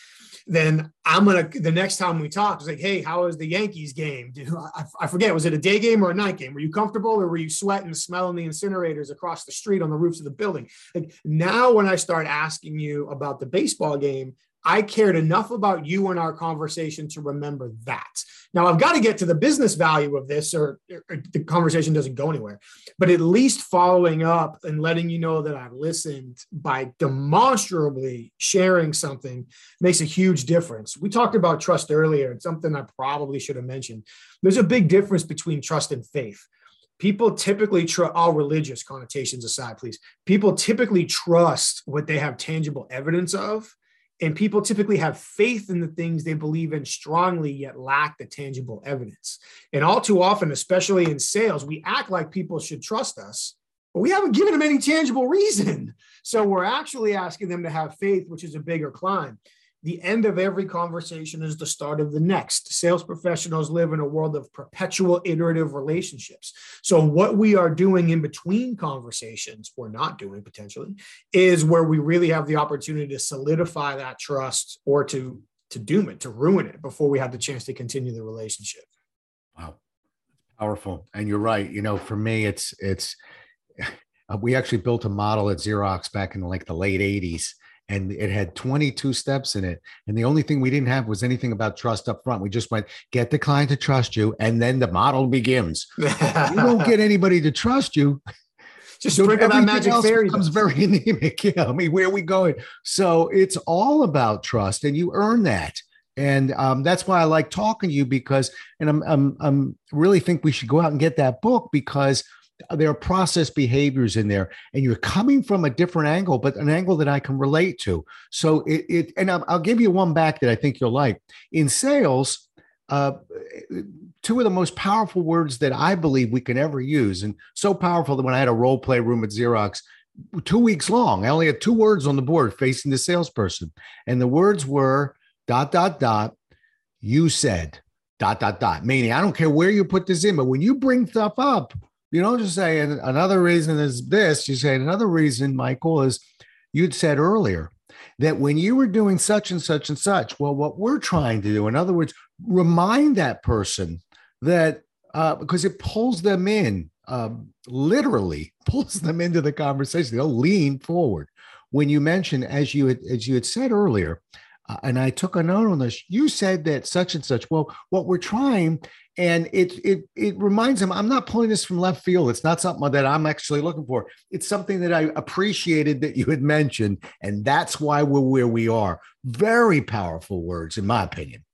then I'm going to, the next time we talk, it's like, hey, how was the Yankees game? Dude, I, I forget, was it a day game or a night game? Were you comfortable or were you sweating, smelling the incinerators across the street on the roofs of the building? Like now when I start asking you about the baseball game, I cared enough about you and our conversation to remember that. Now I've got to get to the business value of this or, or the conversation doesn't go anywhere, but at least following up and letting you know that I've listened by demonstrably sharing something makes a huge difference. We talked about trust earlier. It's something I probably should have mentioned. There's a big difference between trust and faith. People typically trust, all religious connotations aside, please. People typically trust what they have tangible evidence of. And people typically have faith in the things they believe in strongly, yet lack the tangible evidence. And all too often, especially in sales, we act like people should trust us, but we haven't given them any tangible reason. So we're actually asking them to have faith, which is a bigger climb. The end of every conversation is the start of the next. Sales professionals live in a world of perpetual iterative relationships. So what we are doing in between conversations, or not doing potentially, is where we really have the opportunity to solidify that trust or to, to doom it, to ruin it before we have the chance to continue the relationship. Wow. Powerful. And you're right. You know, for me, it's, it's, we actually built a model at Xerox back in like the late eighties. And it had twenty-two steps in it. And the only thing we didn't have was anything about trust up front. We just went, get the client to trust you. And then the model begins. You won't get anybody to trust you. Just so sprinkle that magic fairy becomes very anemic. Yeah, I mean, where are we going? So it's all about trust and you earn that. And um, that's why I like talking to you because, and I'm, I'm, I'm really think we should go out and get that book because there are process behaviors in there and you're coming from a different angle, but an angle that I can relate to. So it, it and I'll, I'll give you one back that I think you'll like. In sales, uh, two of the most powerful words that I believe we can ever use. And so powerful that when I had a role play room at Xerox, two weeks long, I only had two words on the board facing the salesperson. And the words were dot, dot, dot, you said dot, dot, dot. Meaning I don't care where you put this in, but when you bring stuff up, you don't just say, and another reason is this. You say, another reason, Michael, is you'd said earlier that when you were doing such and such and such, well, what we're trying to do, in other words, remind that person that, uh, because it pulls them in, uh, literally pulls them into the conversation. They'll lean forward. When you mentioned, as you had, as you had said earlier, uh, and I took a note on this, you said that such and such, well, what we're trying And it it it reminds them, I'm not pulling this from left field. It's not something that I'm actually looking for. It's something that I appreciated that you had mentioned. And that's why we're where we are. Very powerful words, in my opinion.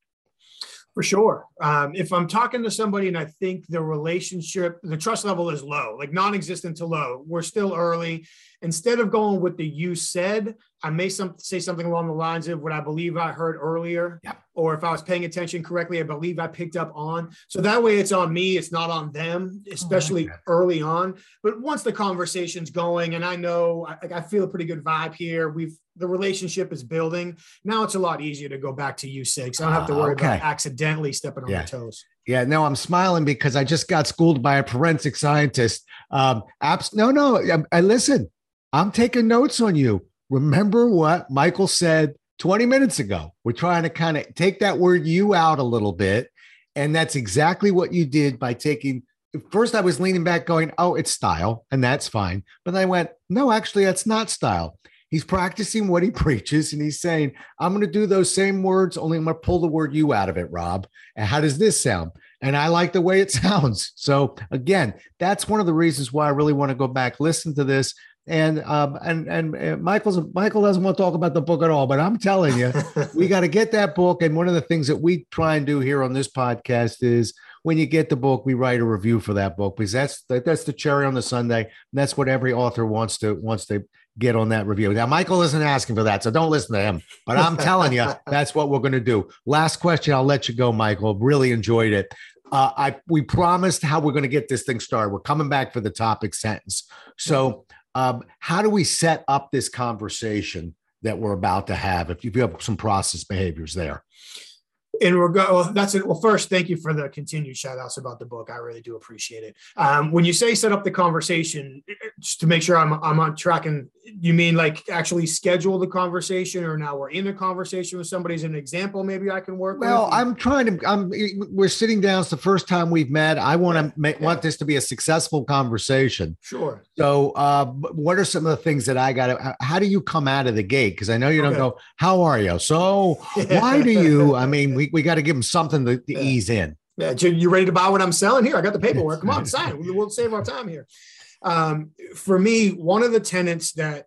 For sure. Um, if I'm talking to somebody and I think the relationship, the trust level is low, like non-existent to low, we're still early. Instead of going with the you said, I may some, say something along the lines of what I believe I heard earlier, yeah. Or if I was paying attention correctly, I believe I picked up on. So that way it's on me. It's not on them, especially oh, okay. early on. But once the conversation's going and I know, I, I feel a pretty good vibe here. We've, the relationship is building. Now it's a lot easier to go back to you six. I don't have to worry uh, okay. about accidentally stepping on yeah. my toes. Yeah, no, I'm smiling because I just got schooled by a forensic scientist. Um, abs- no, no, I, I listen. I'm taking notes on you. Remember what Michael said twenty minutes ago. We're trying to kind of take that word you out a little bit. And that's exactly what you did by taking. First, I was leaning back going, oh, it's style, and that's fine. But I went, no, actually, that's not style. He's practicing what he preaches, and he's saying, I'm going to do those same words, only I'm going to pull the word you out of it, Rob. And how does this sound? And I like the way it sounds. So again, that's one of the reasons why I really want to go back, listen to this. And um, and and, and Michael's, Michael doesn't want to talk about the book at all, but I'm telling you, we got to get that book. And one of the things that we try and do here on this podcast is when you get the book, we write a review for that book, because that's the, that's the cherry on the sundae. And that's what every author wants to wants to get on that review. Now, Michael isn't asking for that, so don't listen to him. But I'm telling you, that's what we're going to do. Last question. I'll let you go, Michael. Really enjoyed it. Uh, I we promised how we're going to get this thing started. We're coming back for the topic sentence. So Um, how do we set up this conversation that we're about to have? If you have some process behaviors there, and we're go. Well, that's it. Well, first, thank you for the continued shout outs about the book. I really do appreciate it. Um, when you say set up the conversation, just to make sure I'm I'm on track, and you mean like actually schedule the conversation, or now we're in the conversation with somebody as an example, maybe I can work. Well, with? I'm trying to, I'm, we're sitting down. It's the first time we've met. I want to make, yeah. want this to be a successful conversation. Sure. So uh, what are some of the things that I got to, how do you come out of the gate? Cause I know you don't okay. go, how are you? So why do you, I mean, we, we got to give them something to, to yeah. ease in. Yeah. You ready to buy what I'm selling here? I got the paperwork. Come on, sign it. We'll save our time here. Um, for me, one of the tenets that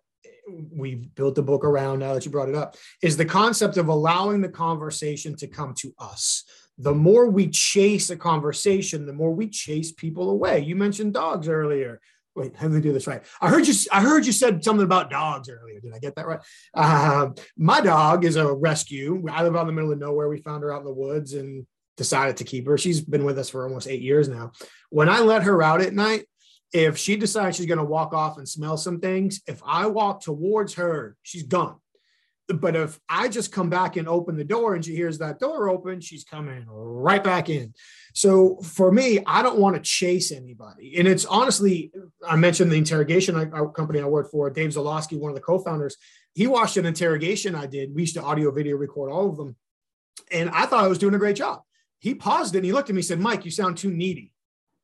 we've built the book around, now that you brought it up, is the concept of allowing the conversation to come to us. The more we chase a conversation, the more we chase people away. You mentioned dogs earlier. Wait, how do we do this right? I heard you. I heard you said something about dogs earlier. Did I get that right? Uh, my dog is a rescue. I live out in the middle of nowhere. We found her out in the woods and decided to keep her. She's been with us for almost eight years now. When I let her out at night, if she decides she's going to walk off and smell some things, if I walk towards her, she's gone. But if I just come back and open the door and she hears that door open, she's coming right back in. So for me, I don't want to chase anybody. And it's honestly, I mentioned the interrogation company I work for, Dave Zulawski, one of the co-founders. He watched an interrogation I did. We used to audio video record all of them. And I thought I was doing a great job. He paused it and he looked at me and said, Mike, you sound too needy.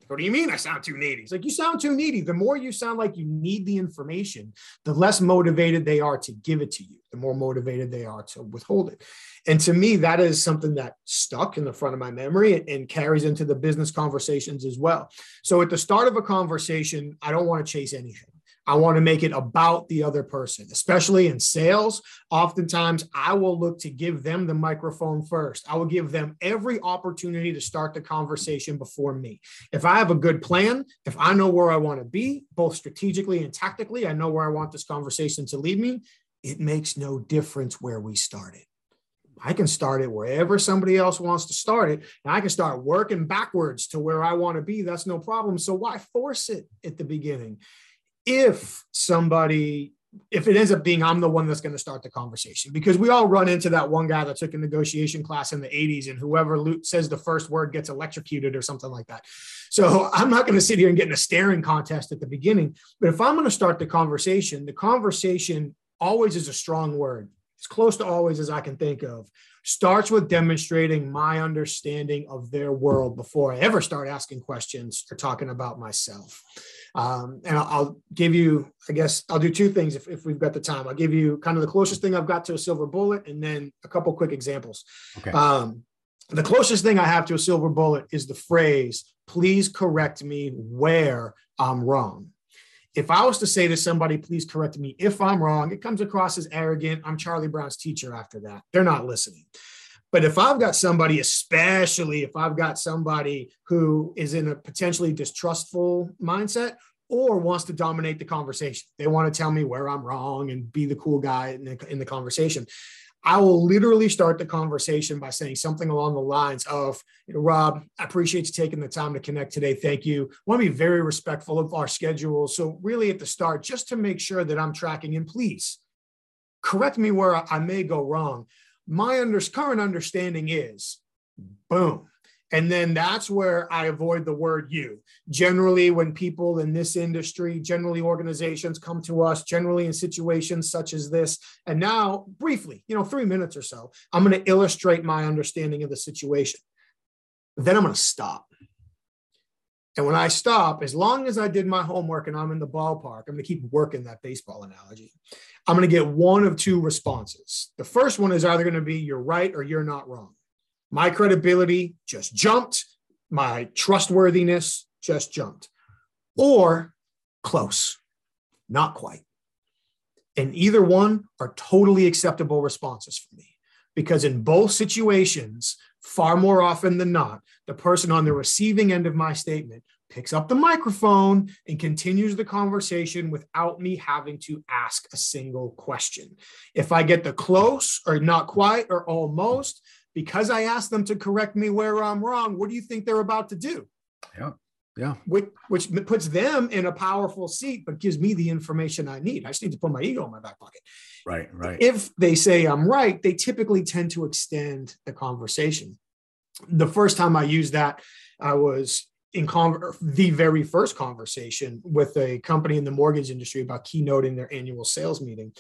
What do you mean I sound too needy? It's like, you sound too needy. The more you sound like you need the information, the less motivated they are to give it to you, the more motivated they are to withhold it. And to me, that is something that stuck in the front of my memory and, and carries into the business conversations as well. So at the start of a conversation, I don't want to chase anything. I want to make it about the other person, especially in sales. Oftentimes, I will look to give them the microphone first. I will give them every opportunity to start the conversation before me. If I have a good plan, if I know where I want to be, both strategically and tactically, I know where I want this conversation to lead me, it makes no difference where we started. I can start it wherever somebody else wants to start it, and I can start working backwards to where I want to be. That's no problem. So why force it at the beginning? If somebody, if it ends up being I'm the one that's going to start the conversation, because we all run into that one guy that took a negotiation class in the eighties and whoever says the first word gets electrocuted or something like that. So I'm not going to sit here and get in a staring contest at the beginning. But if I'm going to start the conversation, the conversation always is a strong word, as close to always as I can think of. Starts with demonstrating my understanding of their world before I ever start asking questions or talking about myself. Um, and I'll, I'll give you, I guess I'll do two things if, if we've got the time. I'll give you kind of the closest thing I've got to a silver bullet and then a couple quick examples. Okay. Um, the closest thing I have to a silver bullet is the phrase, please correct me where I'm wrong. If I was to say to somebody, please correct me if I'm wrong, it comes across as arrogant. I'm Charlie Brown's teacher after that. They're not listening. But if I've got somebody, especially if I've got somebody who is in a potentially distrustful mindset or wants to dominate the conversation, they want to tell me where I'm wrong and be the cool guy in the, in the conversation. I will literally start the conversation by saying something along the lines of, you know, Rob, I appreciate you taking the time to connect today. Thank you. I want to be very respectful of our schedule. So really at the start, just to make sure that I'm tracking, and please correct me where I may go wrong. My under- current understanding is, boom. And then that's where I avoid the word you. Generally, when people in this industry, generally organizations come to us, generally in situations such as this, and now briefly, you know, three minutes or so, I'm going to illustrate my understanding of the situation. Then I'm going to stop. And when I stop, as long as I did my homework and I'm in the ballpark, I'm going to keep working that baseball analogy. I'm going to get one of two responses. The first one is either going to be you're right or you're not wrong. My credibility just jumped. My trustworthiness just jumped. Or close, not quite. And either one are totally acceptable responses for me, because in both situations, far more often than not, the person on the receiving end of my statement picks up the microphone and continues the conversation without me having to ask a single question. If I get the close or not quite or almost, because I asked them to correct me where I'm wrong, what do you think they're about to do? Yeah, yeah. Which, which puts them in a powerful seat, but gives me the information I need. I just need to put my ego in my back pocket. Right, right. If they say I'm right, they typically tend to extend the conversation. The first time I used that, I was in con- the very first conversation with a company in the mortgage industry about keynoting their annual sales meeting.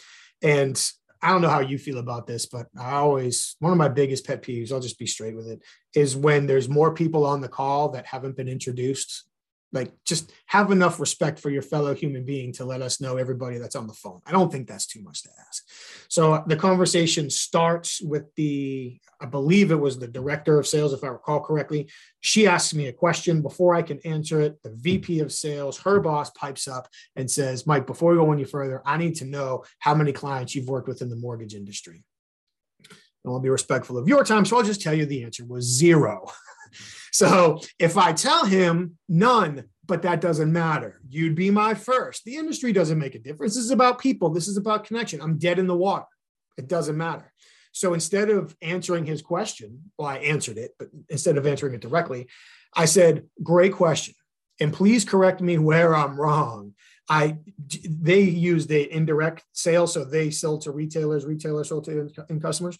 And I don't know how you feel about this, but I always, one of my biggest pet peeves, I'll just be straight with it, is when there's more people on the call that haven't been introduced. Like, just have enough respect for your fellow human being to let us know everybody that's on the phone. I don't think that's too much to ask. So the conversation starts with the, I believe it was the director of sales, if I recall correctly. She asks me a question. Before I can answer it, the V P of sales, her boss, pipes up and says, Mike, before we go any further, I need to know how many clients you've worked with in the mortgage industry. And I'll be respectful of your time, so I'll just tell you the answer was zero. So if I tell him none, but that doesn't matter, you'd be my first. The industry doesn't make a difference. This is about people. This is about connection. I'm dead in the water. It doesn't matter. So instead of answering his question, well, I answered it, but instead of answering it directly, I said, great question. And please correct me where I'm wrong. I, they used the indirect sale. So they sell to retailers, retailers sold to end customers.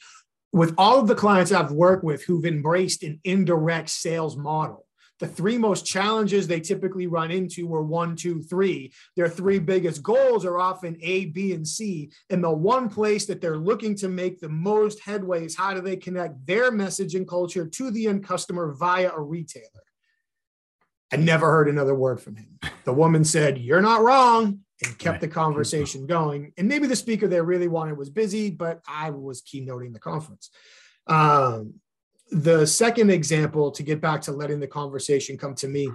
With all of the clients I've worked with who've embraced an indirect sales model, the three most challenges they typically run into are one, two, three. Their three biggest goals are often A, B, and C. And the one place that they're looking to make the most headway is how do they connect their message and culture to the end customer via a retailer. I never heard another word from him. The woman said, you're not wrong, and kept the conversation going. And maybe the speaker they really wanted was busy, but I was keynoting the conference. Um, the second example, to get back to letting the conversation come to me,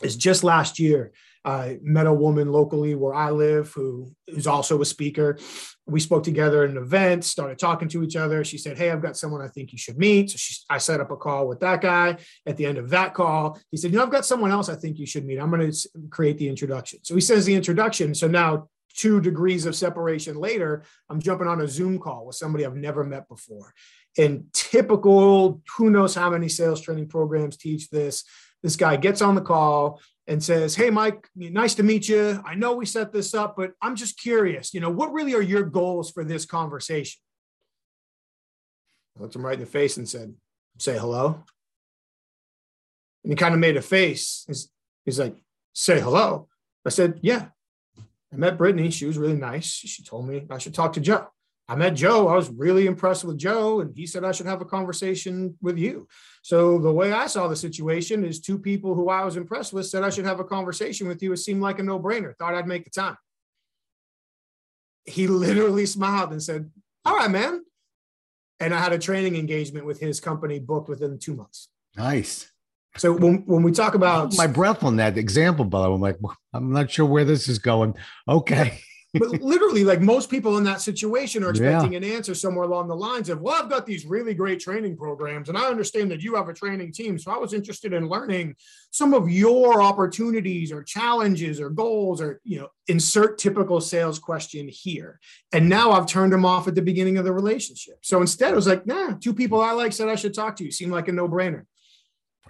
is just last year. I met a woman locally where I live who is also a speaker. We spoke together at an event, started talking to each other. She said, hey, I've got someone I think you should meet. So she, I set up a call with that guy. At the end of that call, he said, you know, I've got someone else I think you should meet. I'm going to create the introduction. So he says the introduction. So now two degrees of separation later, I'm jumping on a Zoom call with somebody I've never met before. And typical, who knows how many sales training programs teach this. This guy gets on the call and says, hey, Mike, nice to meet you. I know we set this up, but I'm just curious, you know, what really are your goals for this conversation? I looked him right in the face and said, say hello. And he kind of made a face. He's, he's like, say hello. I said, yeah. I met Brittany. She was really nice. She told me I should talk to Joe. I met Joe. I was really impressed with Joe, and he said I should have a conversation with you. So the way I saw the situation is two people who I was impressed with said I should have a conversation with you. It seemed like a no-brainer. Thought I'd make the time. He literally smiled and said, all right, man. And I had a training engagement with his company booked within two months. Nice. So when, when we talk about... My breath on that example, Bob. I'm like, I'm not sure where this is going. Okay. But literally, like, most people in that situation are expecting yeah. an answer somewhere along the lines of, well, I've got these really great training programs, and I understand that you have a training team. So I was interested in learning some of your opportunities or challenges or goals, or, you know, insert typical sales question here. And now I've turned them off at the beginning of the relationship. So instead, it was like, nah, two people I like said I should talk to you. Seemed like a no-brainer.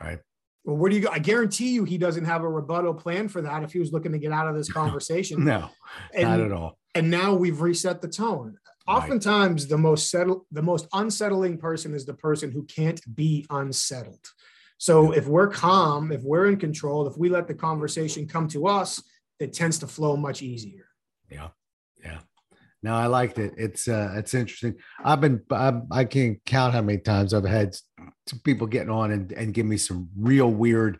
Right. Well, where do you go? I guarantee you he doesn't have a rebuttal plan for that if he was looking to get out of this conversation. No, and, not at all. And now we've reset the tone. Oftentimes, right. the most settle, the most unsettling person is the person who can't be unsettled. So if we're calm, if we're in control, if we let the conversation come to us, it tends to flow much easier. Yeah. Yeah. No, I liked it. It's, uh, it's interesting. I've been, I, I can't count how many times I've had people getting on and, and give me some real weird,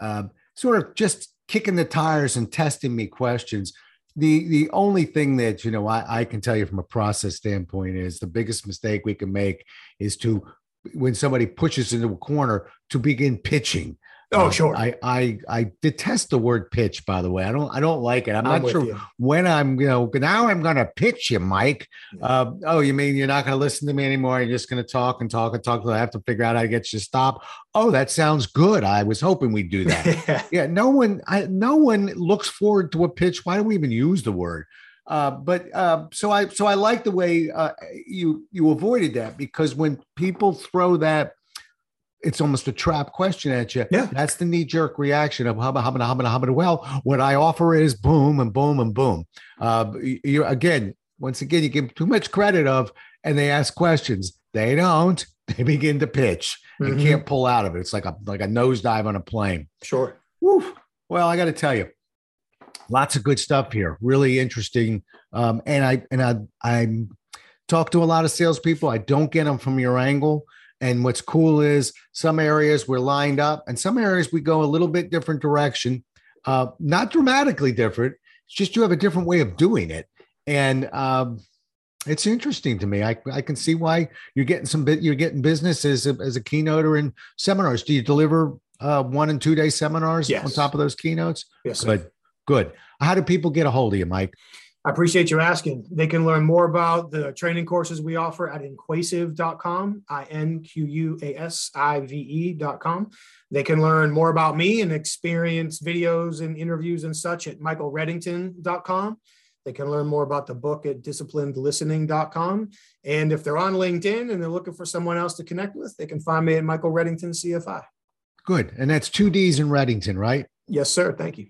uh, sort of just kicking the tires and testing me questions. The, the only thing that, you know, I, I can tell you from a process standpoint is the biggest mistake we can make is to, when somebody pushes into a corner, to begin pitching. Oh, sure. I, I, I detest the word pitch, by the way. I don't, I don't like it. I'm, I'm not sure you. when I'm, you know, now I'm going to pitch you, Mike. Uh, oh, you mean you're not going to listen to me anymore? You're just going to talk and talk and talk until I have to figure out how to get you to stop. Oh, that sounds good. I was hoping we'd do that. yeah. yeah. No one, I, no one looks forward to a pitch. Why do we even use the word? Uh, but uh, so I, so I like the way uh, you, you avoided that, because when people throw that, it's almost a trap question at you. Yeah. That's the knee jerk reaction of hubba, hubba, hubba, hubba. Well, what I offer is boom and boom and boom. Uh, you again, once again, you give too much credit of, and they ask questions. They don't, they begin to pitch mm-hmm. and can't pull out of it. It's like a, like a nosedive on a plane. Sure. Woof. Well, I got to tell you, lots of good stuff here. Really interesting. Um, and I, and I, I talk to a lot of salespeople. I don't get them from your angle. And what's cool is some areas we're lined up and some areas we go a little bit different direction, uh, not dramatically different. It's just you have a different way of doing it. And um, it's interesting to me. I, I can see why you're getting some bit, you're getting business as a, as a keynoter in seminars. Do you deliver uh, one and two day seminars yes. on top of those keynotes? Yes. Good. Sir. Good. How do people get a hold of you, Mike? I appreciate you asking. They can learn more about the training courses we offer at inquasive dot com, I N Q U A S I V E dot com. They can learn more about me and experience videos and interviews and such at michael reddington dot com. They can learn more about the book at disciplined listening dot com. And if they're on LinkedIn and they're looking for someone else to connect with, they can find me at Michael Reddington C F I. Good. And that's two D's in Reddington, right? Yes, sir. Thank you.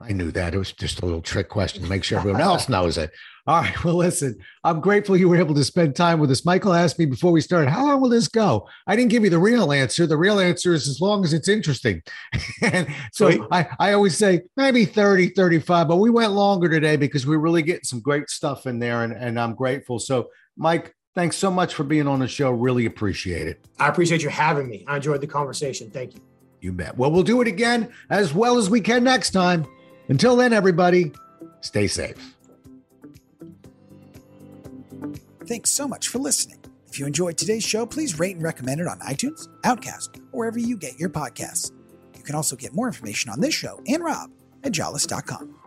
I knew that. It was just a little trick question to make sure everyone else knows it. All right. Well, listen, I'm grateful you were able to spend time with us. Michael asked me before we started, how long will this go? I didn't give you the real answer. The real answer is as long as it's interesting. And so I, I always say maybe thirty, thirty-five, but we went longer today because we're really getting some great stuff in there. And, and I'm grateful. So Mike, thanks so much for being on the show. Really appreciate it. I appreciate you having me. I enjoyed the conversation. Thank you. You bet. Well, we'll do it again as well as we can next time. Until then, everybody, stay safe. Thanks so much for listening. If you enjoyed today's show, please rate and recommend it on iTunes, Outcast, or wherever you get your podcasts. You can also get more information on this show and Rob at jolles dot com.